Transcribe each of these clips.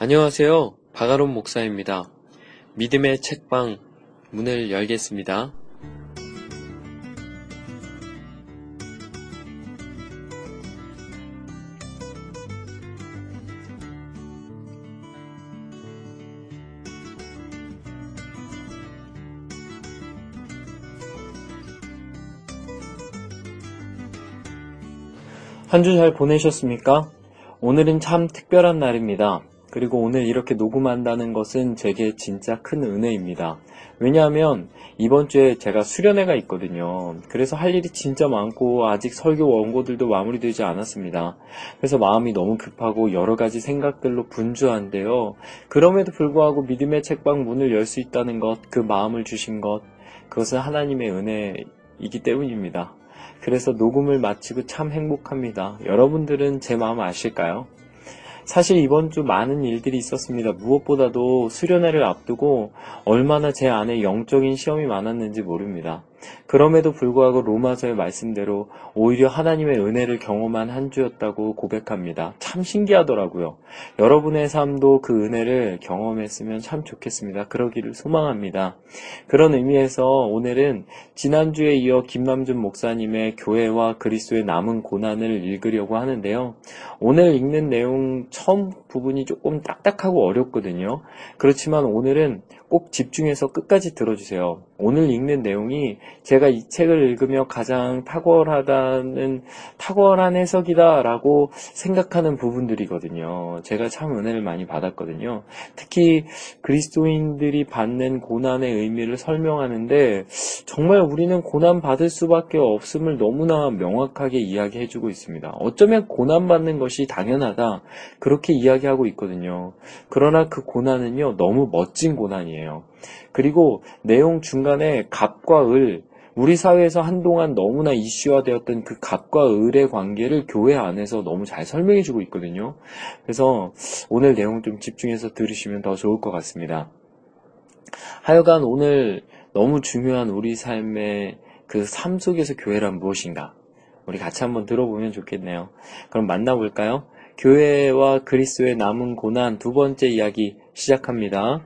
안녕하세요. 바가론 목사입니다. 믿음의 책방 문을 열겠습니다. 한 주 잘 보내셨습니까? 오늘은 참 특별한 날입니다. 그리고 오늘 이렇게 녹음한다는 것은 제게 진짜 큰 은혜입니다. 왜냐하면 이번 주에 제가 수련회가 있거든요. 그래서 할 일이 진짜 많고 아직 설교 원고들도 마무리되지 않았습니다. 그래서 마음이 너무 급하고 여러 가지 생각들로 분주한데요. 그럼에도 불구하고 믿음의 책방 문을 열 수 있다는 것, 그 마음을 주신 것, 그것은 하나님의 은혜이기 때문입니다. 그래서 녹음을 마치고 참 행복합니다. 여러분들은 제 마음 아실까요? 사실 이번 주 많은 일들이 있었습니다. 무엇보다도 수련회를 앞두고 얼마나 제 안에 영적인 시험이 많았는지 모릅니다. 그럼에도 불구하고 로마서의 말씀대로 오히려 하나님의 은혜를 경험한 한 주였다고 고백합니다. 참 신기하더라고요. 여러분의 삶도 그 은혜를 경험했으면 참 좋겠습니다. 그러기를 소망합니다. 그런 의미에서 오늘은 지난주에 이어 김남준 목사님의 교회와 그리스도의 남은 고난을 읽으려고 하는데요. 오늘 읽는 내용 처음 부분이 조금 딱딱하고 어렵거든요. 그렇지만 오늘은 꼭 집중해서 끝까지 들어주세요. 오늘 읽는 내용이 제가 이 책을 읽으며 가장 탁월한 해석이다라고 생각하는 부분들이거든요. 제가 참 은혜를 많이 받았거든요. 특히 그리스도인들이 받는 고난의 의미를 설명하는데 정말 우리는 고난받을 수밖에 없음을 너무나 명확하게 이야기해주고 있습니다. 어쩌면 고난받는 것이 당연하다, 그렇게 이야기하고 있거든요. 그러나 그 고난은요, 너무 멋진 고난이에요. 그리고 내용 중간에 갑과 을, 우리 사회에서 한동안 너무나 이슈화되었던 그 갑과 을의 관계를 교회 안에서 너무 잘 설명해주고 있거든요. 그래서 오늘 내용 좀 집중해서 들으시면 더 좋을 것 같습니다. 하여간 오늘 너무 중요한 우리 삶의 그 삶 속에서 교회란 무엇인가, 우리 같이 한번 들어보면 좋겠네요. 그럼 만나볼까요? 교회와 그리스도의 남은 고난 두 번째 이야기 시작합니다.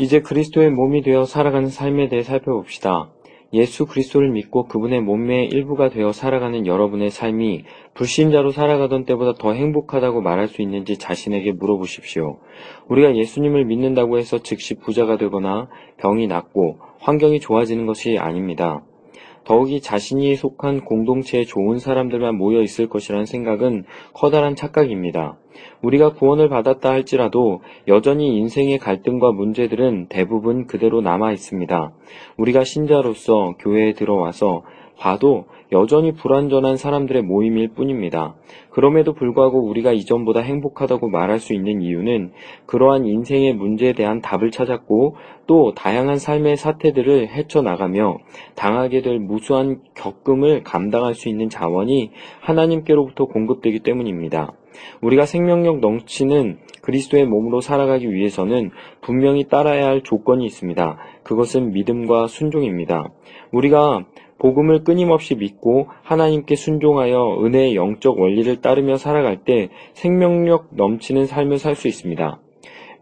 이제 그리스도의 몸이 되어 살아가는 삶에 대해 살펴봅시다. 예수 그리스도를 믿고 그분의 몸매의 일부가 되어 살아가는 여러분의 삶이 불신자로 살아가던 때보다 더 행복하다고 말할 수 있는지 자신에게 물어보십시오. 우리가 예수님을 믿는다고 해서 즉시 부자가 되거나 병이 낫고 환경이 좋아지는 것이 아닙니다. 더욱이 자신이 속한 공동체에 좋은 사람들만 모여 있을 것이라는 생각은 커다란 착각입니다. 우리가 구원을 받았다 할지라도 여전히 인생의 갈등과 문제들은 대부분 그대로 남아 있습니다. 우리가 신자로서 교회에 들어와서 봐도 여전히 불완전한 사람들의 모임일 뿐입니다. 그럼에도 불구하고 우리가 이전보다 행복하다고 말할 수 있는 이유는 그러한 인생의 문제에 대한 답을 찾았고 또 다양한 삶의 사태들을 헤쳐나가며 당하게 될 무수한 겪음을 감당할 수 있는 자원이 하나님께로부터 공급되기 때문입니다. 우리가 생명력 넘치는 그리스도의 몸으로 살아가기 위해서는 분명히 따라야 할 조건이 있습니다. 그것은 믿음과 순종입니다. 우리가 복음을 끊임없이 믿고 하나님께 순종하여 은혜의 영적 원리를 따르며 살아갈 때 생명력 넘치는 삶을 살 수 있습니다.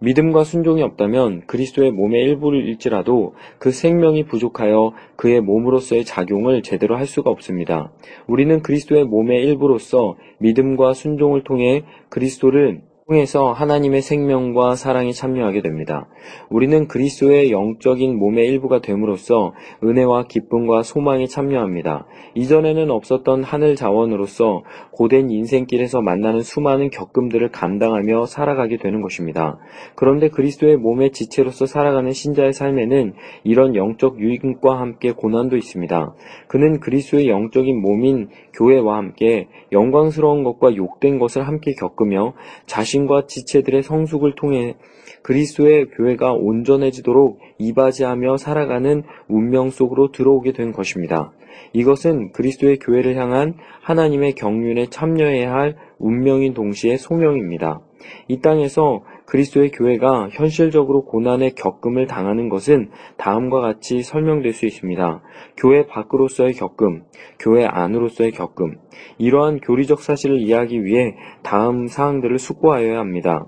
믿음과 순종이 없다면 그리스도의 몸의 일부일지라도 그 생명이 부족하여 그의 몸으로서의 작용을 제대로 할 수가 없습니다. 우리는 그리스도의 몸의 일부로서 믿음과 순종을 통해 그리스도를 통해서 하나님의 생명과 사랑에 참여하게 됩니다. 우리는 그리스도의 영적인 몸의 일부가 됨으로써 은혜와 기쁨과 소망에 참여합니다. 이전에는 없었던 하늘 자원으로서 고된 인생길에서 만나는 수많은 겪음들을 감당하며 살아가게 되는 것입니다. 그런데 그리스도의 몸의 지체로서 살아가는 신자의 삶에는 이런 영적 유익과 함께 고난도 있습니다. 그는 그리스도의 영적인 몸인 교회와 함께 영광스러운 것과 욕된 것을 함께 겪으며 자신과 지체들의 성숙을 통해 그리스도의 교회가 온전해지도록 이바지하며 살아가는 운명 속으로 들어오게 된 것입니다. 이것은 그리스도의 교회를 향한 하나님의 경륜에 참여해야 할 운명인 동시에 소명입니다. 이 땅에서 그리스도의 교회가 현실적으로 고난의 겪음을 당하는 것은 다음과 같이 설명될 수 있습니다. 교회 밖으로서의 겪음, 교회 안으로서의 겪음. 이러한 교리적 사실을 이해하기 위해 다음 사항들을 숙고하여야 합니다.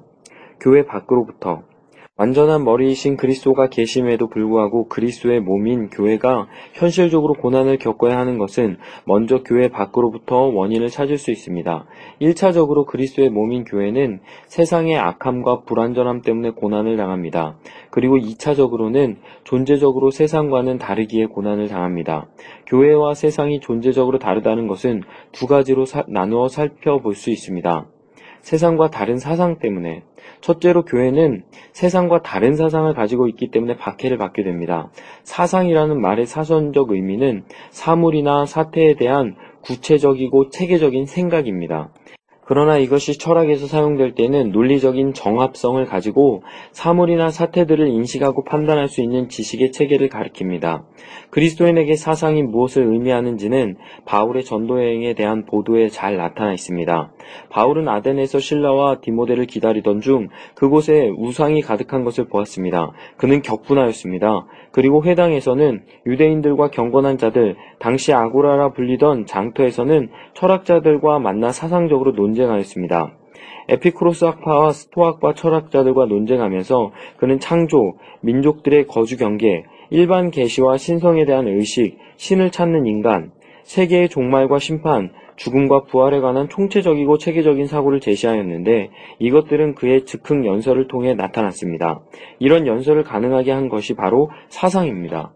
교회 밖으로부터 완전한 머리이신 그리스도가 계심에도 불구하고 그리스도의 몸인 교회가 현실적으로 고난을 겪어야 하는 것은 먼저 교회 밖으로부터 원인을 찾을 수 있습니다. 1차적으로 그리스도의 몸인 교회는 세상의 악함과 불완전함 때문에 고난을 당합니다. 그리고 2차적으로는 존재적으로 세상과는 다르기에 고난을 당합니다. 교회와 세상이 존재적으로 다르다는 것은 두 가지로 나누어 살펴볼 수 있습니다. 세상과 다른 사상 때문에 첫째로 교회는 세상과 다른 사상을 가지고 있기 때문에 박해를 받게 됩니다. 사상이라는 말의 사전적 의미는 사물이나 사태에 대한 구체적이고 체계적인 생각입니다. 그러나 이것이 철학에서 사용될 때는 논리적인 정합성을 가지고 사물이나 사태들을 인식하고 판단할 수 있는 지식의 체계를 가리킵니다. 그리스도인에게 사상이 무엇을 의미하는지는 바울의 전도여행에 대한 보도에 잘 나타나 있습니다. 바울은 아덴에서 실라와 디모데를 기다리던 중 그곳에 우상이 가득한 것을 보았습니다. 그는 격분하였습니다. 그리고 회당에서는 유대인들과 경건한 자들, 당시 아고라라 불리던 장터에서는 철학자들과 만나 사상적으로 논쟁하였습니다. 에피쿠로스 학파와 스토아 학파 철학자들과 논쟁하면서 그는 창조, 민족들의 거주 경계, 일반 계시와 신성에 대한 의식, 신을 찾는 인간, 세계의 종말과 심판, 죽음과 부활에 관한 총체적이고 체계적인 사고를 제시하였는데 이것들은 그의 즉흥 연설을 통해 나타났습니다. 이런 연설을 가능하게 한 것이 바로 사상입니다.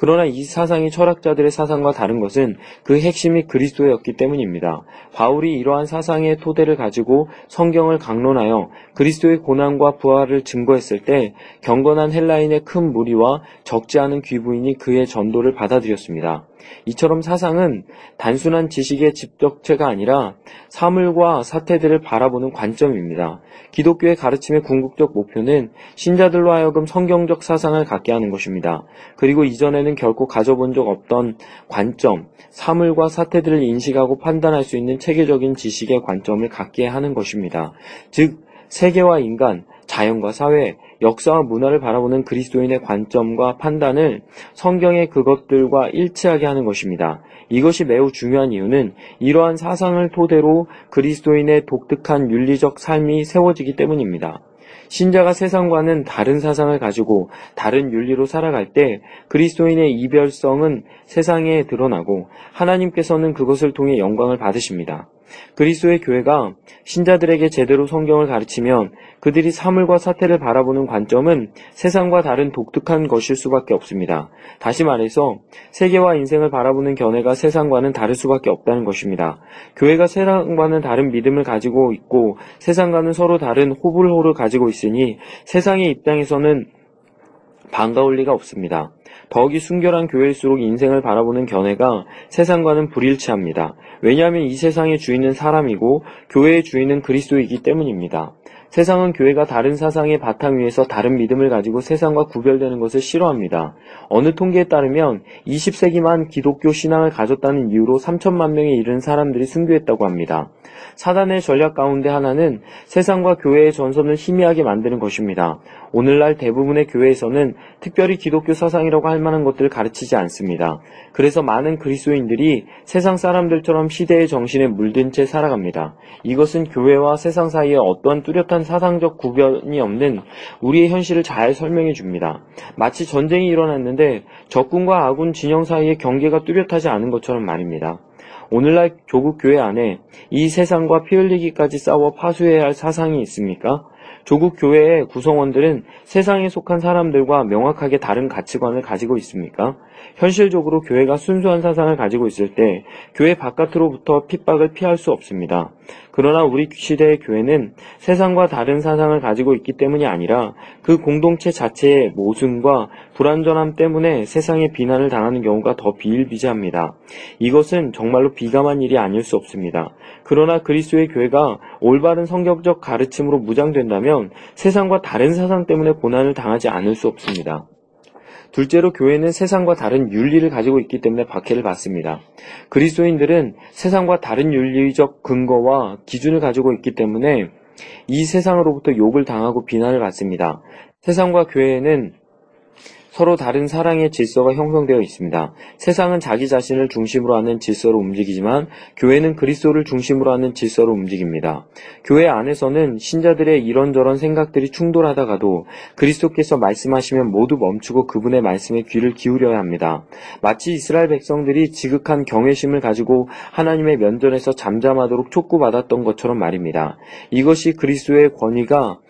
그러나 이 사상이 철학자들의 사상과 다른 것은 그 핵심이 그리스도였기 때문입니다. 바울이 이러한 사상의 토대를 가지고 성경을 강론하여 그리스도의 고난과 부활을 증거했을 때 경건한 헬라인의 큰 무리와 적지 않은 귀부인이 그의 전도를 받아들였습니다. 이처럼 사상은 단순한 지식의 집적체가 아니라 사물과 사태들을 바라보는 관점입니다. 기독교의 가르침의 궁극적 목표는 신자들로 하여금 성경적 사상을 갖게 하는 것입니다. 그리고 이전에는 결코 가져본 적 없던 관점, 사물과 사태들을 인식하고 판단할 수 있는 체계적인 지식의 관점을 갖게 하는 것입니다. 즉, 세계와 인간, 자연과 사회, 역사와 문화를 바라보는 그리스도인의 관점과 판단을 성경의 그것들과 일치하게 하는 것입니다. 이것이 매우 중요한 이유는 이러한 사상을 토대로 그리스도인의 독특한 윤리적 삶이 세워지기 때문입니다. 신자가 세상과는 다른 사상을 가지고 다른 윤리로 살아갈 때 그리스도인의 이별성은 세상에 드러나고 하나님께서는 그것을 통해 영광을 받으십니다. 그리스도의 교회가 신자들에게 제대로 성경을 가르치면 그들이 사물과 사태를 바라보는 관점은 세상과 다른 독특한 것일 수밖에 없습니다. 다시 말해서 세계와 인생을 바라보는 견해가 세상과는 다를 수밖에 없다는 것입니다. 교회가 세상과는 다른 믿음을 가지고 있고 세상과는 서로 다른 호불호를 가지고 있으니 세상의 입장에서는 반가울 리가 없습니다. 더욱이 순결한 교회일수록 인생을 바라보는 견해가 세상과는 불일치합니다. 왜냐하면 이 세상의 주인은 사람이고 교회의 주인은 그리스도이기 때문입니다. 세상은 교회가 다른 사상의 바탕 위에서 다른 믿음을 가지고 세상과 구별되는 것을 싫어합니다. 어느 통계에 따르면 20세기만 기독교 신앙을 가졌다는 이유로 3천만 명에 이른 사람들이 순교했다고 합니다. 사단의 전략 가운데 하나는 세상과 교회의 전선을 희미하게 만드는 것입니다. 오늘날 대부분의 교회에서는 특별히 기독교 사상이라고 할 만한 것들을 가르치지 않습니다. 그래서 많은 그리스도인들이 세상 사람들처럼 시대의 정신에 물든 채 살아갑니다. 이것은 교회와 세상 사이에 어떠한 뚜렷한 사상적 구별이 없는 우리의 현실을 잘 설명해 줍니다. 마치 전쟁이 일어났는데 적군과 아군 진영 사이의 경계가 뚜렷하지 않은 것처럼 말입니다. 오늘날 조국 교회 안에 이 세상과 피 흘리기까지 싸워 파수해야 할 사상이 있습니까? 조국 교회의 구성원들은 세상에 속한 사람들과 명확하게 다른 가치관을 가지고 있습니까? 현실적으로 교회가 순수한 사상을 가지고 있을 때 교회 바깥으로부터 핍박을 피할 수 없습니다. 그러나 우리 시대의 교회는 세상과 다른 사상을 가지고 있기 때문이 아니라 그 공동체 자체의 모순과 불완전함 때문에 세상의 비난을 당하는 경우가 더 비일비재합니다. 이것은 정말로 비감한 일이 아닐 수 없습니다. 그러나 그리스도의 교회가 올바른 성경적 가르침으로 무장된다면 세상과 다른 사상 때문에 고난을 당하지 않을 수 없습니다. 둘째로 교회는 세상과 다른 윤리를 가지고 있기 때문에 박해를 받습니다. 그리스도인들은 세상과 다른 윤리적 근거와 기준을 가지고 있기 때문에 이 세상으로부터 욕을 당하고 비난을 받습니다. 세상과 교회는 서로 다른 사랑의 질서가 형성되어 있습니다. 세상은 자기 자신을 중심으로 하는 질서로 움직이지만 교회는 그리스도를 중심으로 하는 질서로 움직입니다. 교회 안에서는 신자들의 이런저런 생각들이 충돌하다가도 그리스도께서 말씀하시면 모두 멈추고 그분의 말씀에 귀를 기울여야 합니다. 마치 이스라엘 백성들이 지극한 경외심을 가지고 하나님의 면전에서 잠잠하도록 촉구받았던 것처럼 말입니다. 이것이 그리스도의 권위가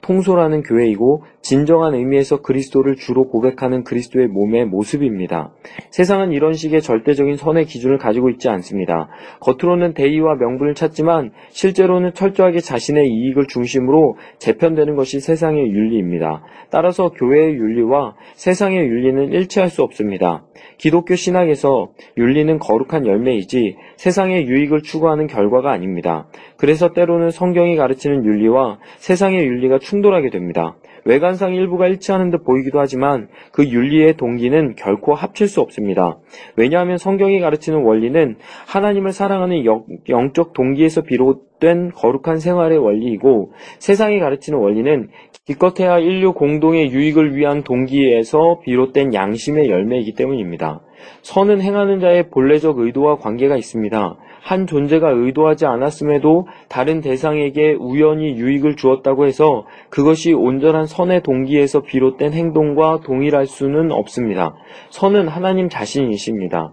통솔하는 교회이고 진정한 의미에서 그리스도를 주로 고백하는 그리스도의 몸의 모습입니다. 세상은 이런 식의 절대적인 선의 기준을 가지고 있지 않습니다. 겉으로는 대의와 명분을 찾지만 실제로는 철저하게 자신의 이익을 중심으로 재편되는 것이 세상의 윤리입니다. 따라서 교회의 윤리와 세상의 윤리는 일치할 수 없습니다. 기독교 신학에서 윤리는 거룩한 열매이지 세상의 유익을 추구하는 결과가 아닙니다. 그래서 때로는 성경이 가르치는 윤리와 세상의 윤리가 충돌하게 됩니다. 외관상 일부가 일치하는 듯 보이기도 하지만 그 윤리의 동기는 결코 합칠 수 없습니다. 왜냐하면 성경이 가르치는 원리는 하나님을 사랑하는 영적 동기에서 비롯된 거룩한 생활의 원리이고 세상이 가르치는 원리는 기껏해야 인류 공동의 유익을 위한 동기에서 비롯된 양심의 열매이기 때문입니다. 선은 행하는 자의 본래적 의도와 관계가 있습니다. 한 존재가 의도하지 않았음에도 다른 대상에게 우연히 유익을 주었다고 해서 그것이 온전한 선의 동기에서 비롯된 행동과 동일할 수는 없습니다. 선은 하나님 자신이십니다.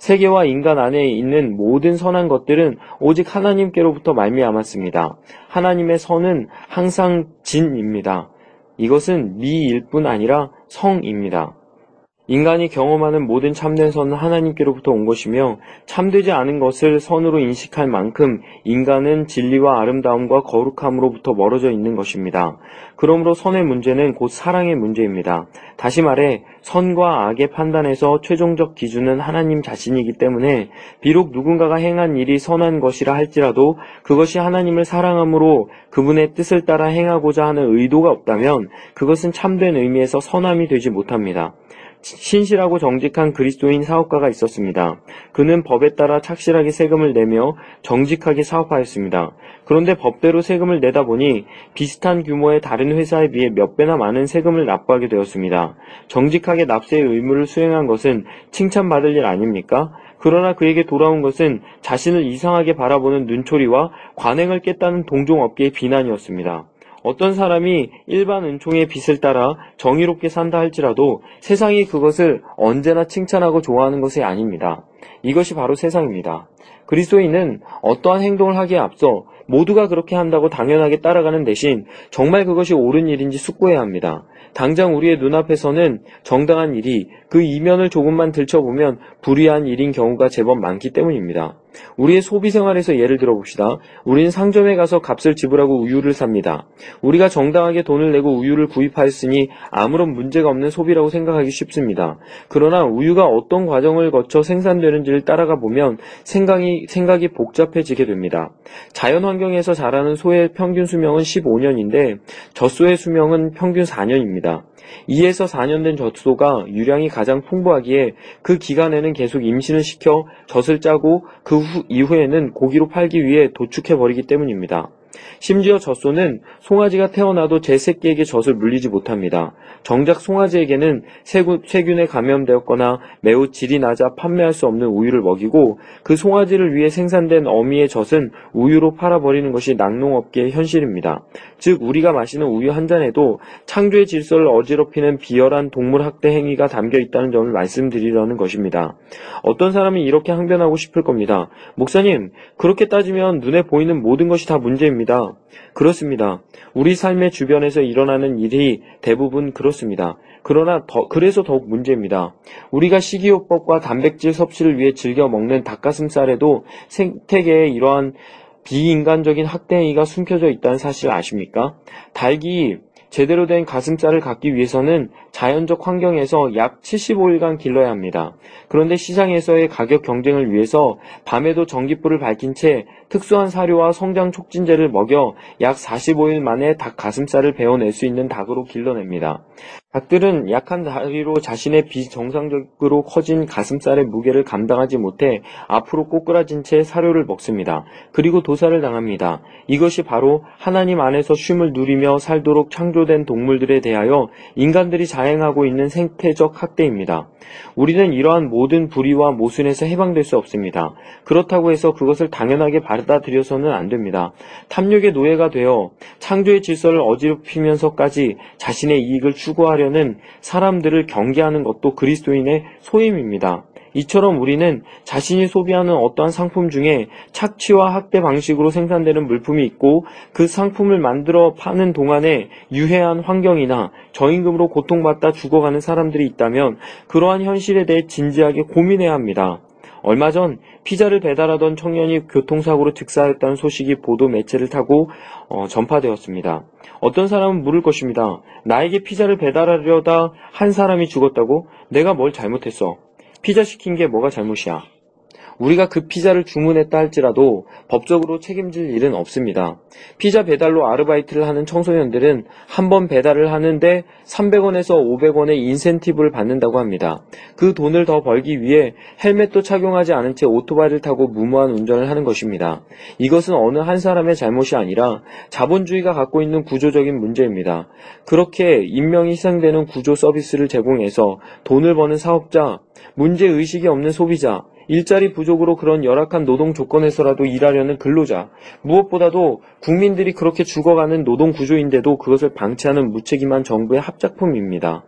세계와 인간 안에 있는 모든 선한 것들은 오직 하나님께로부터 말미암았습니다. 하나님의 선은 항상 진입니다. 이것은 미일 뿐 아니라 성입니다. 인간이 경험하는 모든 참된 선은 하나님께로부터 온 것이며 참되지 않은 것을 선으로 인식할 만큼 인간은 진리와 아름다움과 거룩함으로부터 멀어져 있는 것입니다. 그러므로 선의 문제는 곧 사랑의 문제입니다. 다시 말해 선과 악의 판단에서 최종적 기준은 하나님 자신이기 때문에 비록 누군가가 행한 일이 선한 것이라 할지라도 그것이 하나님을 사랑함으로 그분의 뜻을 따라 행하고자 하는 의도가 없다면 그것은 참된 의미에서 선함이 되지 못합니다. 신실하고 정직한 그리스도인 사업가가 있었습니다. 그는 법에 따라 착실하게 세금을 내며 정직하게 사업하였습니다. 그런데 법대로 세금을 내다 보니 비슷한 규모의 다른 회사에 비해 몇 배나 많은 세금을 납부하게 되었습니다. 정직하게 납세의 의무를 수행한 것은 칭찬받을 일 아닙니까? 그러나 그에게 돌아온 것은 자신을 이상하게 바라보는 눈초리와 관행을 깼다는 동종업계의 비난이었습니다. 어떤 사람이 일반 은총의 빛을 따라 정의롭게 산다 할지라도 세상이 그것을 언제나 칭찬하고 좋아하는 것이 아닙니다. 이것이 바로 세상입니다. 그리스도인은 어떠한 행동을 하기에 앞서 모두가 그렇게 한다고 당연하게 따라가는 대신 정말 그것이 옳은 일인지 숙고해야 합니다. 당장 우리의 눈앞에서는 정당한 일이 그 이면을 조금만 들춰보면 불의한 일인 경우가 제법 많기 때문입니다. 우리의 소비생활에서 예를 들어봅시다. 우리는 상점에 가서 값을 지불하고 우유를 삽니다. 우리가 정당하게 돈을 내고 우유를 구입하였으니 아무런 문제가 없는 소비라고 생각하기 쉽습니다. 그러나 우유가 어떤 과정을 거쳐 생산되는지를 따라가 보면 생각이 복잡해지게 됩니다. 자연 환경에서 자라는 소의 평균 수명은 15년인데 젖소의 수명은 평균 4년입니다. 2에서 4년 된 젖소가 유량이 가장 풍부하기에 그 기간에는 계속 임신을 시켜 젖을 짜고 이후에는 고기로 팔기 위해 도축해버리기 때문입니다. 심지어 젖소는 송아지가 태어나도 제 새끼에게 젖을 물리지 못합니다. 정작 송아지에게는 세균에 감염되었거나 매우 질이 낮아 판매할 수 없는 우유를 먹이고 그 송아지를 위해 생산된 어미의 젖은 우유로 팔아버리는 것이 낙농업계의 현실입니다. 즉 우리가 마시는 우유 한 잔에도 창조의 질서를 어지럽히는 비열한 동물 학대 행위가 담겨 있다는 점을 말씀드리려는 것입니다. 어떤 사람이 이렇게 항변하고 싶을 겁니다. 목사님, 그렇게 따지면 눈에 보이는 모든 것이 다 문제입니다. 그렇습니다. 우리 삶의 주변에서 일어나는 일이 대부분 그렇습니다. 그러나 그래서 더욱 문제입니다. 우리가 식이요법과 단백질 섭취를 위해 즐겨 먹는 닭가슴살에도 생태계에 이러한 비인간적인 학대 행위가 숨겨져 있다는 사실을 아십니까? 닭이 제대로 된 가슴살을 갖기 위해서는 자연적 환경에서 약 75일간 길러야 합니다. 그런데 시장에서의 가격 경쟁을 위해서 밤에도 전기불을 밝힌 채 특수한 사료와 성장 촉진제를 먹여 약 45일 만에 닭 가슴살을 베어낼 수 있는 닭으로 길러냅니다. 닭들은 약한 다리로 자신의 비정상적으로 커진 가슴살의 무게를 감당하지 못해 앞으로 꼬꾸라진 채 사료를 먹습니다. 그리고 도살을 당합니다. 이것이 바로 하나님 안에서 쉼을 누리며 살도록 창조된 동물들에 대하여 인간들이 자행하고 있는 생태적 학대입니다. 우리는 이러한 모든 불의와 모순에서 해방될 수 없습니다. 그렇다고 해서 그것을 당연하게 받아들여서는 안 됩니다. 탐욕의 노예가 되어 창조의 질서를 어지럽히면서까지 자신의 이익을 추구하려 는 사람들을 경계하는 것도 그리스도인의 소임입니다. 이처럼 우리는 자신이 소비하는 어떠한 상품 중에 착취와 학대 방식으로 생산되는 물품이 있고 그 상품을 만들어 파는 동안에 유해한 환경이나 저임금으로 고통받다 죽어가는 사람들이 있다면 그러한 현실에 대해 진지하게 고민해야 합니다. 얼마 전 피자를 배달하던 청년이 교통사고로 즉사했다는 소식이 보도 매체를 타고 전파되었습니다. 어떤 사람은 물을 것입니다. 나에게 피자를 배달하려다 한 사람이 죽었다고? 내가 뭘 잘못했어? 피자 시킨 게 뭐가 잘못이야? 우리가 그 피자를 주문했다 할지라도 법적으로 책임질 일은 없습니다. 피자 배달로 아르바이트를 하는 청소년들은 한 번 배달을 하는데 300원에서 500원의 인센티브를 받는다고 합니다. 그 돈을 더 벌기 위해 헬멧도 착용하지 않은 채 오토바이를 타고 무모한 운전을 하는 것입니다. 이것은 어느 한 사람의 잘못이 아니라 자본주의가 갖고 있는 구조적인 문제입니다. 그렇게 인명이 희생되는 구조 서비스를 제공해서 돈을 버는 사업자, 문제의식이 없는 소비자, 일자리 부족으로 그런 열악한 노동 조건에서라도 일하려는 근로자, 무엇보다도 국민들이 그렇게 죽어가는 노동 구조인데도 그것을 방치하는 무책임한 정부의 합작품입니다.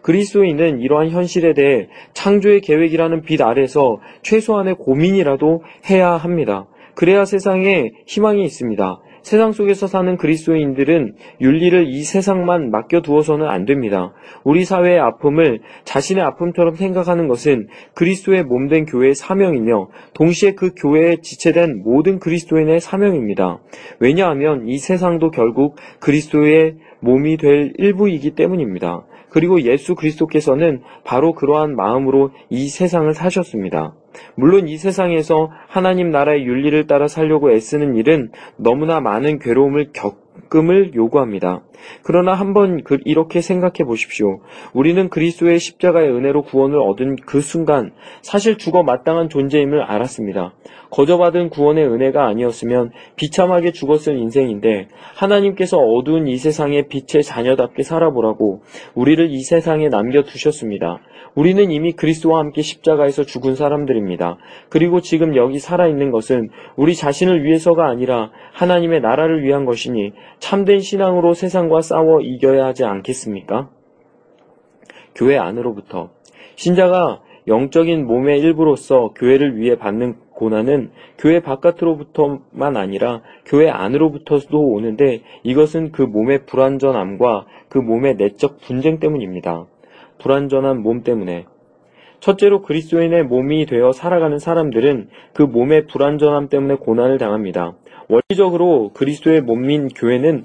그리스도인은 이러한 현실에 대해 창조의 계획이라는 빛 아래서 최소한의 고민이라도 해야 합니다. 그래야 세상에 희망이 있습니다. 세상 속에서 사는 그리스도인들은 윤리를 이 세상만 맡겨두어서는 안 됩니다. 우리 사회의 아픔을 자신의 아픔처럼 생각하는 것은 그리스도의 몸된 교회의 사명이며 동시에 그 교회에 지체된 모든 그리스도인의 사명입니다. 왜냐하면 이 세상도 결국 그리스도의 몸이 될 일부이기 때문입니다. 그리고 예수 그리스도께서는 바로 그러한 마음으로 이 세상을 사셨습니다. 물론 이 세상에서 하나님 나라의 윤리를 따라 살려고 애쓰는 일은 너무나 많은 괴로움을 겪음을 요구합니다. 그러나 한번 이렇게 생각해 보십시오. 우리는 그리스도의 십자가의 은혜로 구원을 얻은 그 순간 사실 죽어 마땅한 존재임을 알았습니다. 거저받은 구원의 은혜가 아니었으면 비참하게 죽었을 인생인데 하나님께서 어두운 이 세상의 빛의 자녀답게 살아보라고 우리를 이 세상에 남겨두셨습니다. 우리는 이미 그리스도와 함께 십자가에서 죽은 사람들입니다. 그리고 지금 여기 살아있는 것은 우리 자신을 위해서가 아니라 하나님의 나라를 위한 것이니 참된 신앙으로 세상과 싸워 이겨야 하지 않겠습니까? 교회 안으로부터 신자가 영적인 몸의 일부로서 교회를 위해 받는 고난은 교회 바깥으로부터만 아니라 교회 안으로부터도 오는데 이것은 그 몸의 불완전함과 그 몸의 내적 분쟁 때문입니다. 불완전한 몸 때문에 첫째로 그리스도인의 몸이 되어 살아가는 사람들은 그 몸의 불완전함 때문에 고난을 당합니다. 원리적으로 그리스도의 몸인 교회는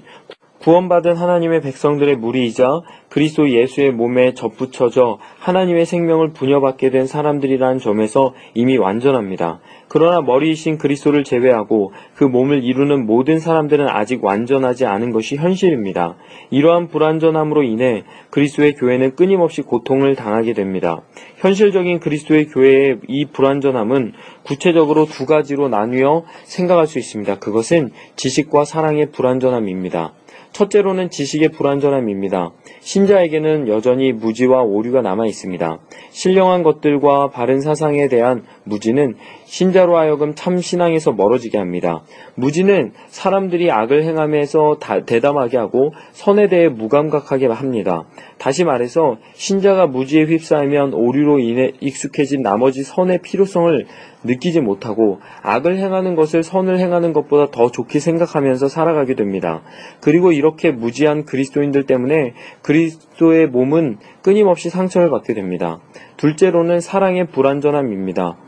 구원받은 하나님의 백성들의 무리이자 그리스도 예수의 몸에 접붙여져 하나님의 생명을 부여받게 된 사람들이라는 점에서 이미 완전합니다. 그러나 머리이신 그리스도를 제외하고 그 몸을 이루는 모든 사람들은 아직 완전하지 않은 것이 현실입니다. 이러한 불완전함으로 인해 그리스도의 교회는 끊임없이 고통을 당하게 됩니다. 현실적인 그리스도의 교회의 이 불완전함은 구체적으로 두 가지로 나뉘어 생각할 수 있습니다. 그것은 지식과 사랑의 불완전함입니다. 첫째로는 지식의 불완전함입니다. 신자에게는 여전히 무지와 오류가 남아 있습니다. 신령한 것들과 바른 사상에 대한 무지는 신자로 하여금 참 신앙에서 멀어지게 합니다. 무지는 사람들이 악을 행하면서 대담하게 하고 선에 대해 무감각하게 합니다. 다시 말해서 신자가 무지에 휩싸이면 오류로 인해 익숙해진 나머지 선의 필요성을 느끼지 못하고 악을 행하는 것을 선을 행하는 것보다 더 좋게 생각하면서 살아가게 됩니다. 그리고 이렇게 무지한 그리스도인들 때문에 그리스도의 몸은 끊임없이 상처를 받게 됩니다. 둘째로는 사랑의 불완전함입니다.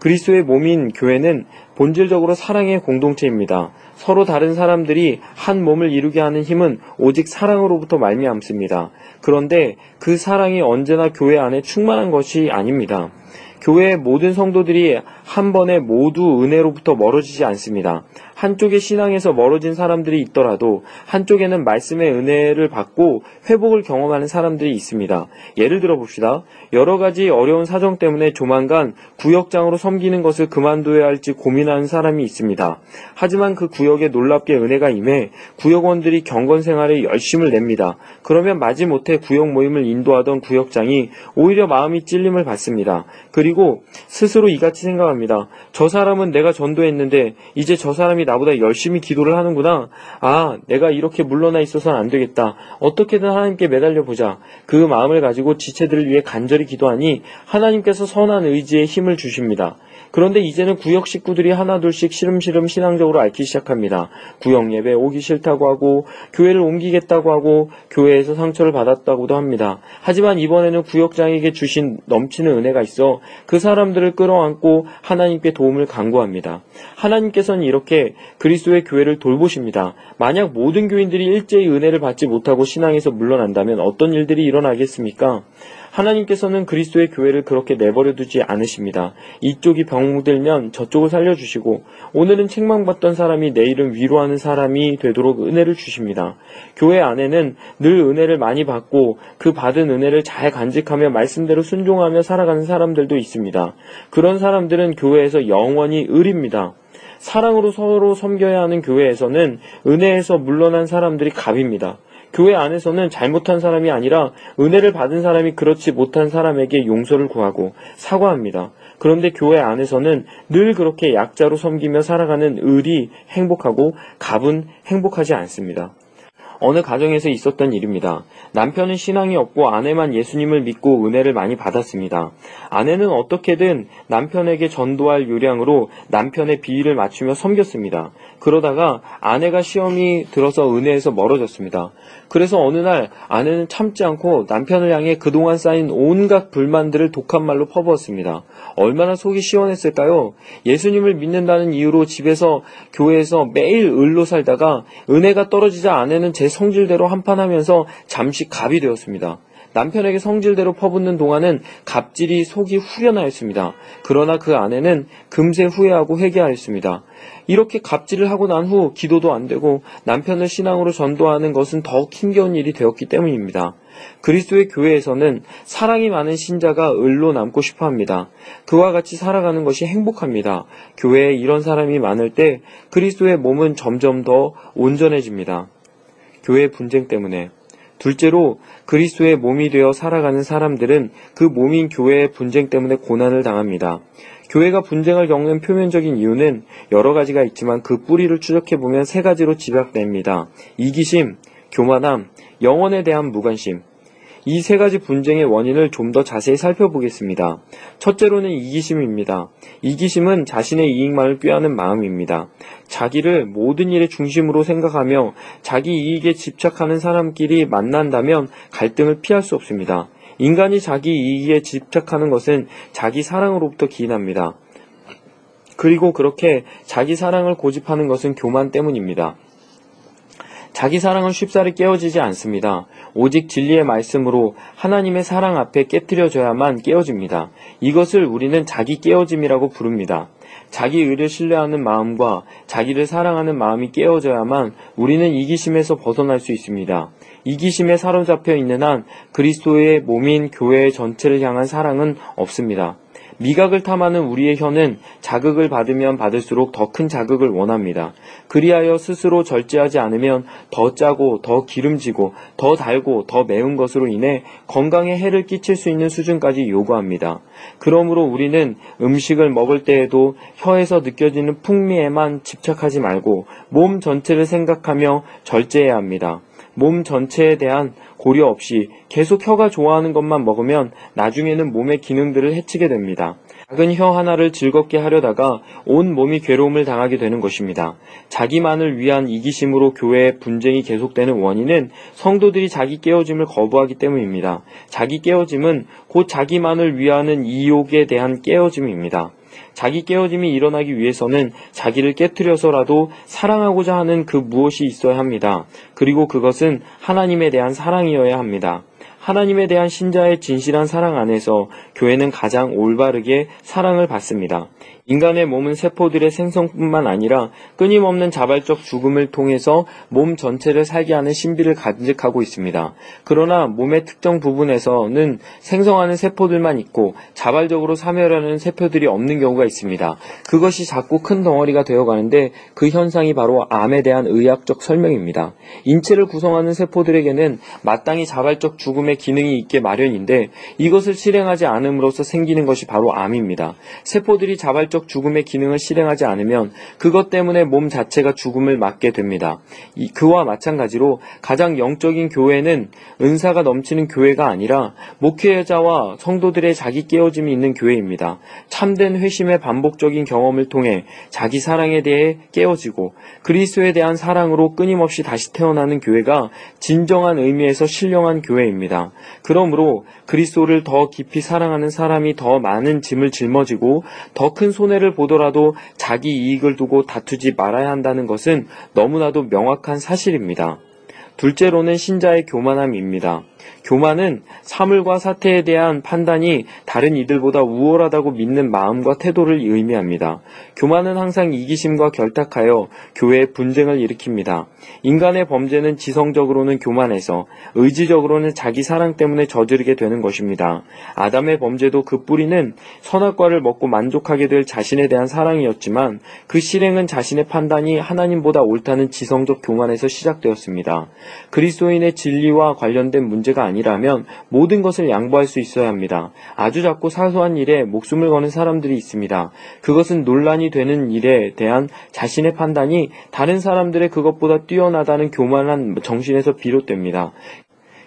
그리스도의 몸인 교회는 본질적으로 사랑의 공동체입니다. 서로 다른 사람들이 한 몸을 이루게 하는 힘은 오직 사랑으로부터 말미암습니다. 그런데 그 사랑이 언제나 교회 안에 충만한 것이 아닙니다. 교회의 모든 성도들이 한 번에 모두 은혜로부터 멀어지지 않습니다. 한쪽의 신앙에서 멀어진 사람들이 있더라도 한쪽에는 말씀의 은혜를 받고 회복을 경험하는 사람들이 있습니다. 예를 들어 봅시다. 여러 가지 어려운 사정 때문에 조만간 구역장으로 섬기는 것을 그만둬야 할지 고민하는 사람이 있습니다. 하지만 그 구역에 놀랍게 은혜가 임해 구역원들이 경건생활에 열심을 냅니다. 그러면 마지못해 구역 모임을 인도하던 구역장이 오히려 마음이 찔림을 받습니다. 그리고 스스로 이같이 생각합니다. 저 사람은 내가 전도했는데 이제 저 사람이 나보다 열심히 기도를 하는구나. 아, 내가 이렇게 물러나 있어서는 안 되겠다. 어떻게든 하나님께 매달려 보자. 그 마음을 가지고 지체들을 위해 간절히 기도하니 하나님께서 선한 의지에 힘을 주십니다. 그런데 이제는 구역 식구들이 하나둘씩 시름시름 신앙적으로 앓기 시작합니다. 구역 예배 오기 싫다고 하고, 교회를 옮기겠다고 하고, 교회에서 상처를 받았다고도 합니다. 하지만 이번에는 구역장에게 주신 넘치는 은혜가 있어 그 사람들을 끌어안고 하나님께 도움을 간구합니다. 하나님께서는 이렇게 그리스도의 교회를 돌보십니다. 만약 모든 교인들이 일제히 은혜를 받지 못하고 신앙에서 물러난다면 어떤 일들이 일어나겠습니까? 하나님께서는 그리스도의 교회를 그렇게 내버려 두지 않으십니다. 이쪽이 병들면 저쪽을 살려주시고, 오늘은 책망받던 사람이 내일은 위로하는 사람이 되도록 은혜를 주십니다. 교회 안에는 늘 은혜를 많이 받고 그 받은 은혜를 잘 간직하며 말씀대로 순종하며 살아가는 사람들도 있습니다. 그런 사람들은 교회에서 영원히 을입니다. 사랑으로 서로 섬겨야 하는 교회에서는 은혜에서 물러난 사람들이 갑입니다. 교회 안에서는 잘못한 사람이 아니라 은혜를 받은 사람이 그렇지 못한 사람에게 용서를 구하고 사과합니다. 그런데 교회 안에서는 늘 그렇게 약자로 섬기며 살아가는 을이 행복하고 갑은 행복하지 않습니다. 어느 가정에서 있었던 일입니다. 남편은 신앙이 없고 아내만 예수님을 믿고 은혜를 많이 받았습니다. 아내는 어떻게든 남편에게 전도할 요량으로 남편의 비위를 맞추며 섬겼습니다. 그러다가 아내가 시험이 들어서 은혜에서 멀어졌습니다. 그래서 어느 날 아내는 참지 않고 남편을 향해 그동안 쌓인 온갖 불만들을 독한 말로 퍼부었습니다. 얼마나 속이 시원했을까요? 예수님을 믿는다는 이유로 집에서 교회에서 매일 을로 살다가 은혜가 떨어지자 아내는 제 성질대로 한판하면서 잠시 갑이 되었습니다. 남편에게 성질대로 퍼붓는 동안은 갑질이 속이 후련하였습니다. 그러나 그 아내는 금세 후회하고 회개하였습니다. 이렇게 갑질을 하고 난 후 기도도 안 되고 남편을 신앙으로 전도하는 것은 더욱 힘겨운 일이 되었기 때문입니다. 그리스도의 교회에서는 사랑이 많은 신자가 을로 남고 싶어합니다. 그와 같이 살아가는 것이 행복합니다. 교회에 이런 사람이 많을 때 그리스도의 몸은 점점 더 온전해집니다. 교회 분쟁 때문에. 둘째로, 그리스도의 몸이 되어 살아가는 사람들은 그 몸인 교회의 분쟁 때문에 고난을 당합니다. 교회가 분쟁을 겪는 표면적인 이유는 여러 가지가 있지만 그 뿌리를 추적해보면 세 가지로 집약됩니다. 이기심, 교만함, 영혼에 대한 무관심. 이 세 가지 분쟁의 원인을 좀 더 자세히 살펴보겠습니다. 첫째로는 이기심입니다. 이기심은 자신의 이익만을 꾀하는 마음입니다. 자기를 모든 일의 중심으로 생각하며 자기 이익에 집착하는 사람끼리 만난다면 갈등을 피할 수 없습니다. 인간이 자기 이익에 집착하는 것은 자기 사랑으로부터 기인합니다. 그리고 그렇게 자기 사랑을 고집하는 것은 교만 때문입니다. 자기 사랑은 쉽사리 깨어지지 않습니다. 오직 진리의 말씀으로 하나님의 사랑 앞에 깨트려져야만 깨어집니다. 이것을 우리는 자기 깨어짐이라고 부릅니다. 자기 의를 신뢰하는 마음과 자기를 사랑하는 마음이 깨어져야만 우리는 이기심에서 벗어날 수 있습니다. 이기심에 사로잡혀 있는 한 그리스도의 몸인 교회 전체를 향한 사랑은 없습니다. 미각을 탐하는 우리의 혀는 자극을 받으면 받을수록 더 큰 자극을 원합니다. 그리하여 스스로 절제하지 않으면 더 짜고 더 기름지고 더 달고 더 매운 것으로 인해 건강에 해를 끼칠 수 있는 수준까지 요구합니다. 그러므로 우리는 음식을 먹을 때에도 혀에서 느껴지는 풍미에만 집착하지 말고 몸 전체를 생각하며 절제해야 합니다. 몸 전체에 대한 고려 없이 계속 혀가 좋아하는 것만 먹으면 나중에는 몸의 기능들을 해치게 됩니다. 작은 혀 하나를 즐겁게 하려다가 온 몸이 괴로움을 당하게 되는 것입니다. 자기만을 위한 이기심으로 교회의 분쟁이 계속되는 원인은 성도들이 자기 깨어짐을 거부하기 때문입니다. 자기 깨어짐은 곧 자기만을 위하는 이욕에 대한 깨어짐입니다. 자기 깨어짐이 일어나기 위해서는 자기를 깨트려서라도 사랑하고자 하는 그 무엇이 있어야 합니다. 그리고 그것은 하나님에 대한 사랑이어야 합니다. 하나님에 대한 신자의 진실한 사랑 안에서 교회는 가장 올바르게 사랑을 받습니다. 인간의 몸은 세포들의 생성뿐만 아니라 끊임없는 자발적 죽음을 통해서 몸 전체를 살게 하는 신비를 간직하고 있습니다. 그러나 몸의 특정 부분에서는 생성하는 세포들만 있고 자발적으로 사멸하는 세포들이 없는 경우가 있습니다. 그것이 자꾸 큰 덩어리가 되어가는데 그 현상이 바로 암에 대한 의학적 설명입니다. 인체를 구성하는 세포들에게는 마땅히 자발적 죽음의 기능이 있게 마련인데 이것을 실행하지 않음으로써 생기는 것이 바로 암입니다. 세포들이 자발적 죽음의 기능을 실행하지 않으면 그것 때문에 몸 자체가 죽음을 맞게 됩니다. 그와 마찬가지로 가장 영적인 교회는 은사가 넘치는 교회가 아니라 목회자와 성도들의 자기 깨어짐이 있는 교회입니다. 참된 회심의 반복적인 경험을 통해 자기 사랑에 대해 깨어지고 그리스도에 대한 사랑으로 끊임없이 다시 태어나는 교회가 진정한 의미에서 신령한 교회입니다. 그러므로 그리스도를 더 깊이 사랑하는 사람이 더 많은 짐을 짊어지고 더 큰 손해를 보더라도 자기 이익을 두고 다투지 말아야 한다는 것은 너무나도 명확한 사실입니다. 둘째로는 신자의 교만함입니다. 교만은 사물과 사태에 대한 판단이 다른 이들보다 우월하다고 믿는 마음과 태도를 의미합니다. 교만은 항상 이기심과 결탁하여 교회의 분쟁을 일으킵니다. 인간의 범죄는 지성적으로는 교만해서 의지적으로는 자기 사랑 때문에 저지르게 되는 것입니다. 아담의 범죄도 그 뿌리는 선악과를 먹고 만족하게 될 자신에 대한 사랑이었지만 그 실행은 자신의 판단이 하나님보다 옳다는 지성적 교만에서 시작되었습니다. 그리스도인의 진리와 관련된 문제가 아니라면 모든 것을 양보할 수 있어야 합니다. 아주 작고 사소한 일에 목숨을 거는 사람들이 있습니다. 그것은 논란이 되는 일에 대한 자신의 판단이 다른 사람들의 그것보다 뛰어나다는 교만한 정신에서 비롯됩니다.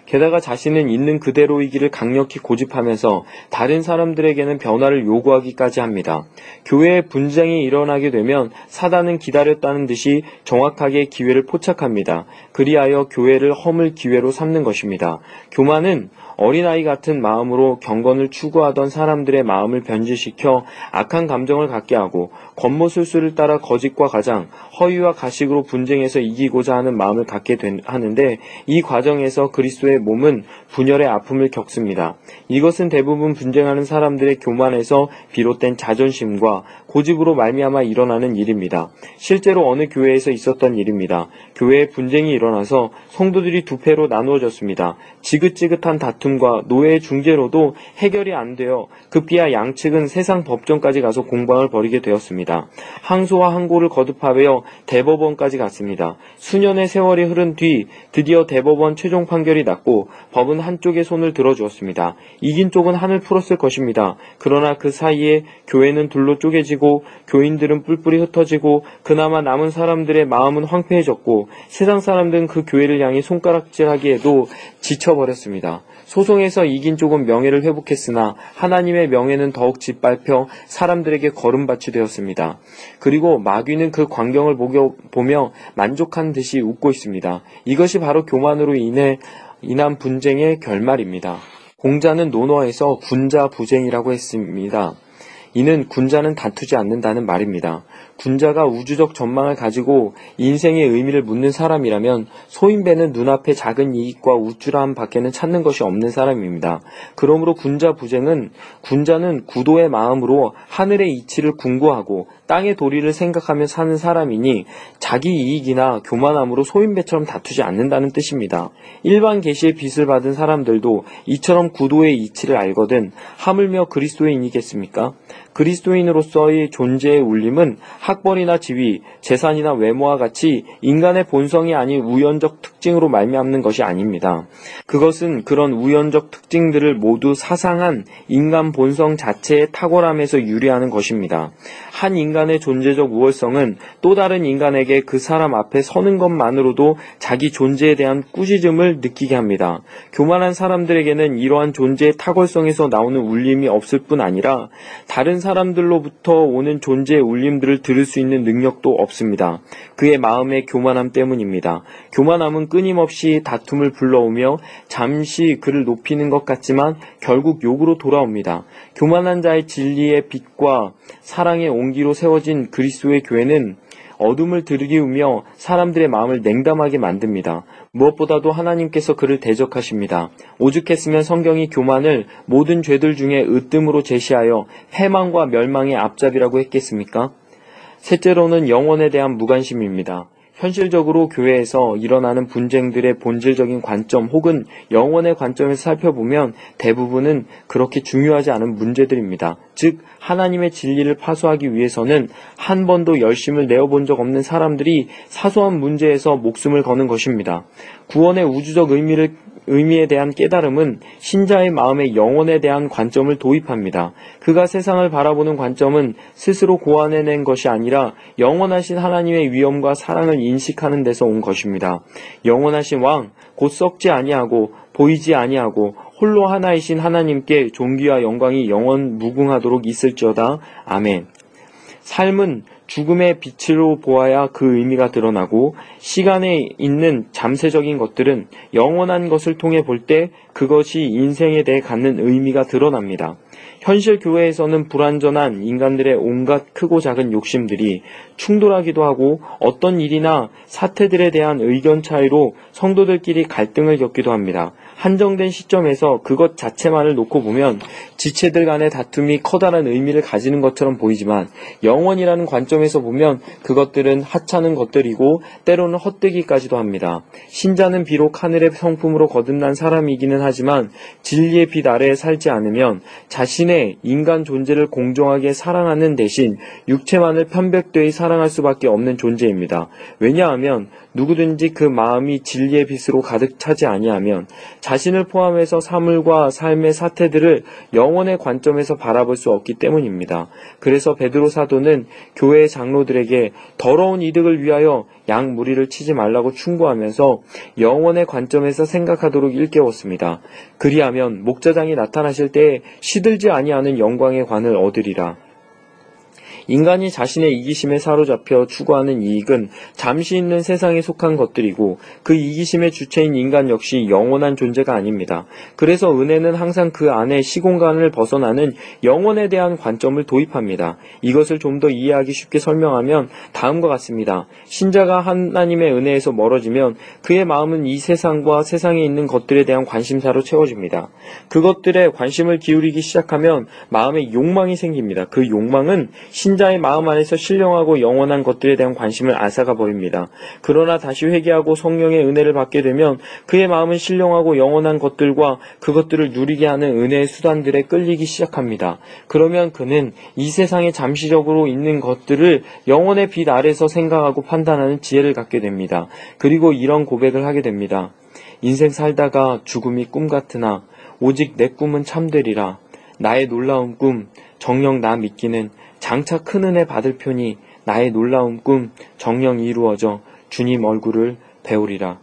게다가 자신은 있는 그대로이기를 강력히 고집하면서 다른 사람들에게는 변화를 요구하기까지 합니다. 교회에 분쟁이 일어나게 되면 사단은 기다렸다는 듯이 정확하게 기회를 포착합니다. 그리하여 교회를 허물 기회로 삼는 것입니다. 교만은 어린아이 같은 마음으로 경건을 추구하던 사람들의 마음을 변질시켜 악한 감정을 갖게 하고 겉모술수를 따라 거짓과 가장, 허위와 가식으로 분쟁에서 이기고자 하는 마음을 갖게 하는데 이 과정에서 그리스도의 몸은 분열의 아픔을 겪습니다. 이것은 대부분 분쟁하는 사람들의 교만에서 비롯된 자존심과 고집으로 말미암아 일어나는 일입니다. 실제로 어느 교회에서 있었던 일입니다. 교회에 분쟁이 일어나서 성도들이 두 패로 나누어졌습니다. 지긋지긋한 다툼과 노예의 중재로도 해결이 안 되어 급기야 양측은 세상 법정까지 가서 공방을 벌이게 되었습니다. 항소와 항고를 거듭하여 대법원까지 갔습니다. 수년의 세월이 흐른 뒤 드디어 대법원 최종 판결이 났고 법은 한쪽의 손을 들어주었습니다. 이긴 쪽은 한을 풀었을 것입니다. 그러나 그 사이에 교회는 둘로 쪼개지고 교인들은 뿔뿔이 흩어지고 그나마 남은 사람들의 마음은 황폐해졌고 세상 사람들은 그 교회를 향해 손가락질하기에도 지쳐버렸습니다. 소송에서 이긴 쪽은 명예를 회복했으나 하나님의 명예는 더욱 짓밟혀 사람들에게 거름밭이 되었습니다. 그리고 마귀는 그 광경을 보며 만족한 듯이 웃고 있습니다. 이것이 바로 교만으로 인한 분쟁의 결말입니다. 공자는 논어에서 군자부쟁이라고 했습니다. 이는 군자는 다투지 않는다는 말입니다. 군자가 우주적 전망을 가지고 인생의 의미를 묻는 사람이라면 소인배는 눈앞에 작은 이익과 우쭐함 밖에는 찾는 것이 없는 사람입니다. 그러므로 군자는 구도의 마음으로 하늘의 이치를 궁구하고 땅의 도리를 생각하며 사는 사람이니 자기 이익이나 교만함으로 소인배처럼 다투지 않는다는 뜻입니다. 일반 계시의 빚을 받은 사람들도 이처럼 구도의 이치를 알거든 하물며 그리스도인이겠습니까? 그리스도인으로서의 존재의 울림은 학벌이나 지위, 재산이나 외모와 같이 인간의 본성이 아닌 우연적 특징으로 말미암는 것이 아닙니다. 그것은 그런 우연적 특징들을 모두 사상한 인간 본성 자체의 탁월함에서 유래하는 것입니다. 한 인간의 존재적 우월성은 또 다른 인간에게 그 사람 앞에 서는 것만으로도 자기 존재에 대한 꾸짖음을 느끼게 합니다. 교만한 사람들에게는 이러한 존재의 탁월성에서 나오는 울림이 없을 뿐 아니라 다른 사람들로부터 오는 존재의 울림들을 들을 수 있는 능력도 없습니다. 그의 마음의 교만함 때문입니다. 교만함은 끊임없이 다툼을 불러오며 잠시 그를 높이는 것 같지만 결국 욕으로 돌아옵니다. 교만한 자의 진리의 빛과 사랑의 온기로 세워진 그리스도의 교회는 어둠을 들이우며 사람들의 마음을 냉담하게 만듭니다. 무엇보다도 하나님께서 그를 대적하십니다. 오죽했으면 성경이 교만을 모든 죄들 중에 으뜸으로 제시하여 패망과 멸망의 앞잡이라고 했겠습니까? 셋째로는 영혼에 대한 무관심입니다. 현실적으로 교회에서 일어나는 분쟁들의 본질적인 관점 혹은 영혼의 관점에서 살펴보면 대부분은 그렇게 중요하지 않은 문제들입니다. 즉 하나님의 진리를 파수하기 위해서는 한 번도 열심을 내어본 적 없는 사람들이 사소한 문제에서 목숨을 거는 것입니다. 구원의 우주적 의미에 대한 깨달음은 신자의 마음에 영혼에 대한 관점을 도입합니다. 그가 세상을 바라보는 관점은 스스로 고안해낸 것이 아니라 영원하신 하나님의 위엄과 사랑을 인식하는 데서 온 것입니다. 영원하신 왕, 곧 썩지 아니하고 보이지 아니하고 홀로 하나이신 하나님께 존귀와 영광이 영원 무궁하도록 있을지어다. 아멘. 삶은 죽음의 빛으로 보아야 그 의미가 드러나고 시간에 있는 잠재적인 것들은 영원한 것을 통해 볼 때 그것이 인생에 대해 갖는 의미가 드러납니다. 현실 교회에서는 불완전한 인간들의 온갖 크고 작은 욕심들이 충돌하기도 하고 어떤 일이나 사태들에 대한 의견 차이로 성도들끼리 갈등을 겪기도 합니다. 한정된 시점에서 그것 자체만을 놓고 보면 지체들 간의 다툼이 커다란 의미를 가지는 것처럼 보이지만 영원이라는 관점에서 보면 그것들은 하찮은 것들이고 때로는 헛되기까지도 합니다. 신자는 비록 하늘의 성품으로 거듭난 사람이기는 하지만 진리의 빛 아래에 살지 않으면 자신의 인간 존재를 공정하게 사랑하는 대신 육체만을 편백되이 사랑할 수밖에 없는 존재입니다. 왜냐하면 누구든지 그 마음이 진리의 빛으로 가득 차지 아니하면 자신을 포함해서 사물과 삶의 사태들을 영혼의 관점에서 바라볼 수 없기 때문입니다. 그래서 베드로 사도는 교회의 장로들에게 더러운 이득을 위하여 양 무리를 치지 말라고 충고하면서 영혼의 관점에서 생각하도록 일깨웠습니다. 그리하면 목자장이 나타나실 때에 시들지 아니하는 영광의 관을 얻으리라. 인간이 자신의 이기심에 사로잡혀 추구하는 이익은 잠시 있는 세상에 속한 것들이고 그 이기심의 주체인 인간 역시 영원한 존재가 아닙니다. 그래서 은혜는 항상 그 안에 시공간을 벗어나는 영혼에 대한 관점을 도입합니다. 이것을 좀 더 이해하기 쉽게 설명하면 다음과 같습니다. 신자가 하나님의 은혜에서 멀어지면 그의 마음은 이 세상과 세상에 있는 것들에 대한 관심사로 채워집니다. 그것들에 관심을 기울이기 시작하면 마음에 욕망이 생깁니다. 그 욕망은 신자의 마음 안에서 신령하고 영원한 것들에 대한 관심을 앗아가 버립니다. 그러나 다시 회개하고 성령의 은혜를 받게 되면 그의 마음은 신령하고 영원한 것들과 그것들을 누리게 하는 은혜의 수단들에 끌리기 시작합니다. 그러면 그는 이 세상에 잠시적으로 있는 것들을 영원의 빛 아래서 생각하고 판단하는 지혜를 갖게 됩니다. 그리고 이런 고백을 하게 됩니다. 인생 살다가 죽음이 꿈 같으나 오직 내 꿈은 참되리라. 나의 놀라운 꿈, 정녕 나 믿기는 장차 큰 은혜 받을 편이 나의 놀라운 꿈 정녕 이루어져 주님 얼굴을 배우리라.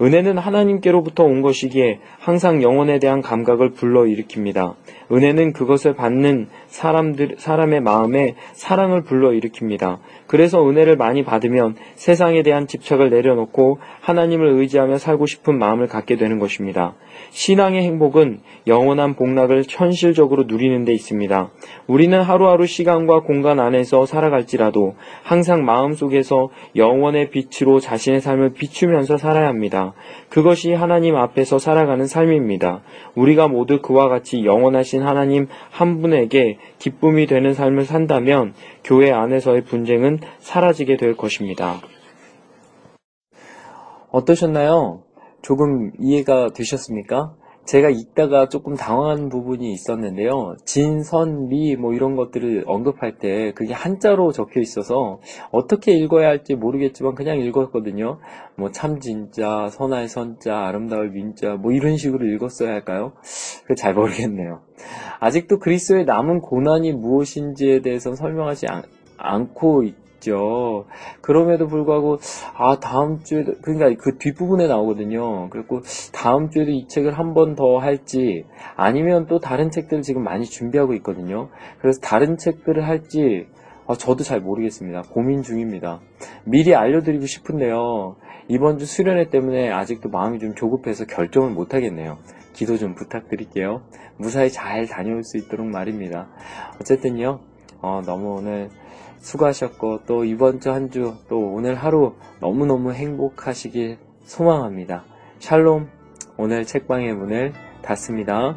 은혜는 하나님께로부터 온 것이기에 항상 영혼에 대한 감각을 불러일으킵니다. 은혜는 그것을 받는 사람의 마음에 사랑을 불러일으킵니다. 그래서 은혜를 많이 받으면 세상에 대한 집착을 내려놓고 하나님을 의지하며 살고 싶은 마음을 갖게 되는 것입니다. 신앙의 행복은 영원한 복락을 현실적으로 누리는 데 있습니다. 우리는 하루하루 시간과 공간 안에서 살아갈지라도 항상 마음속에서 영원의 빛으로 자신의 삶을 비추면서 살아야 합니다. 그것이 하나님 앞에서 살아가는 삶입니다. 우리가 모두 그와 같이 영원하신 하나님 한 분에게 기쁨이 되는 삶을 산다면 교회 안에서의 분쟁은 사라지게 될 것입니다. 어떠셨나요? 조금 이해가 되셨습니까? 제가 읽다가 조금 당황한 부분이 있었는데요. 진, 선, 미 뭐 이런 것들을 언급할 때 그게 한자로 적혀 있어서 어떻게 읽어야 할지 모르겠지만 그냥 읽었거든요. 뭐 참, 진짜, 선할 선자, 아름다울 민자 뭐 이런 식으로 읽었어야 할까요? 그걸 잘 모르겠네요. 아직도 그리스도의 남은 고난이 무엇인지에 대해서 설명하지 않고 그럼에도 불구하고 다음 주에 그러니까 그 뒷부분에 나오거든요. 그리고 다음 주에도 이 책을 한 번 더 할지 아니면 또 다른 책들을 지금 많이 준비하고 있거든요. 그래서 다른 책들을 할지 저도 잘 모르겠습니다. 고민 중입니다. 미리 알려드리고 싶은데요. 이번 주 수련회 때문에 아직도 마음이 좀 조급해서 결정을 못하겠네요. 기도 좀 부탁드릴게요. 무사히 잘 다녀올 수 있도록 말입니다. 어쨌든요. 너무 오늘 수고하셨고 또 이번 주 한 주 또 오늘 하루 너무너무 행복하시길 소망합니다. 샬롬. 오늘 책방의 문을 닫습니다.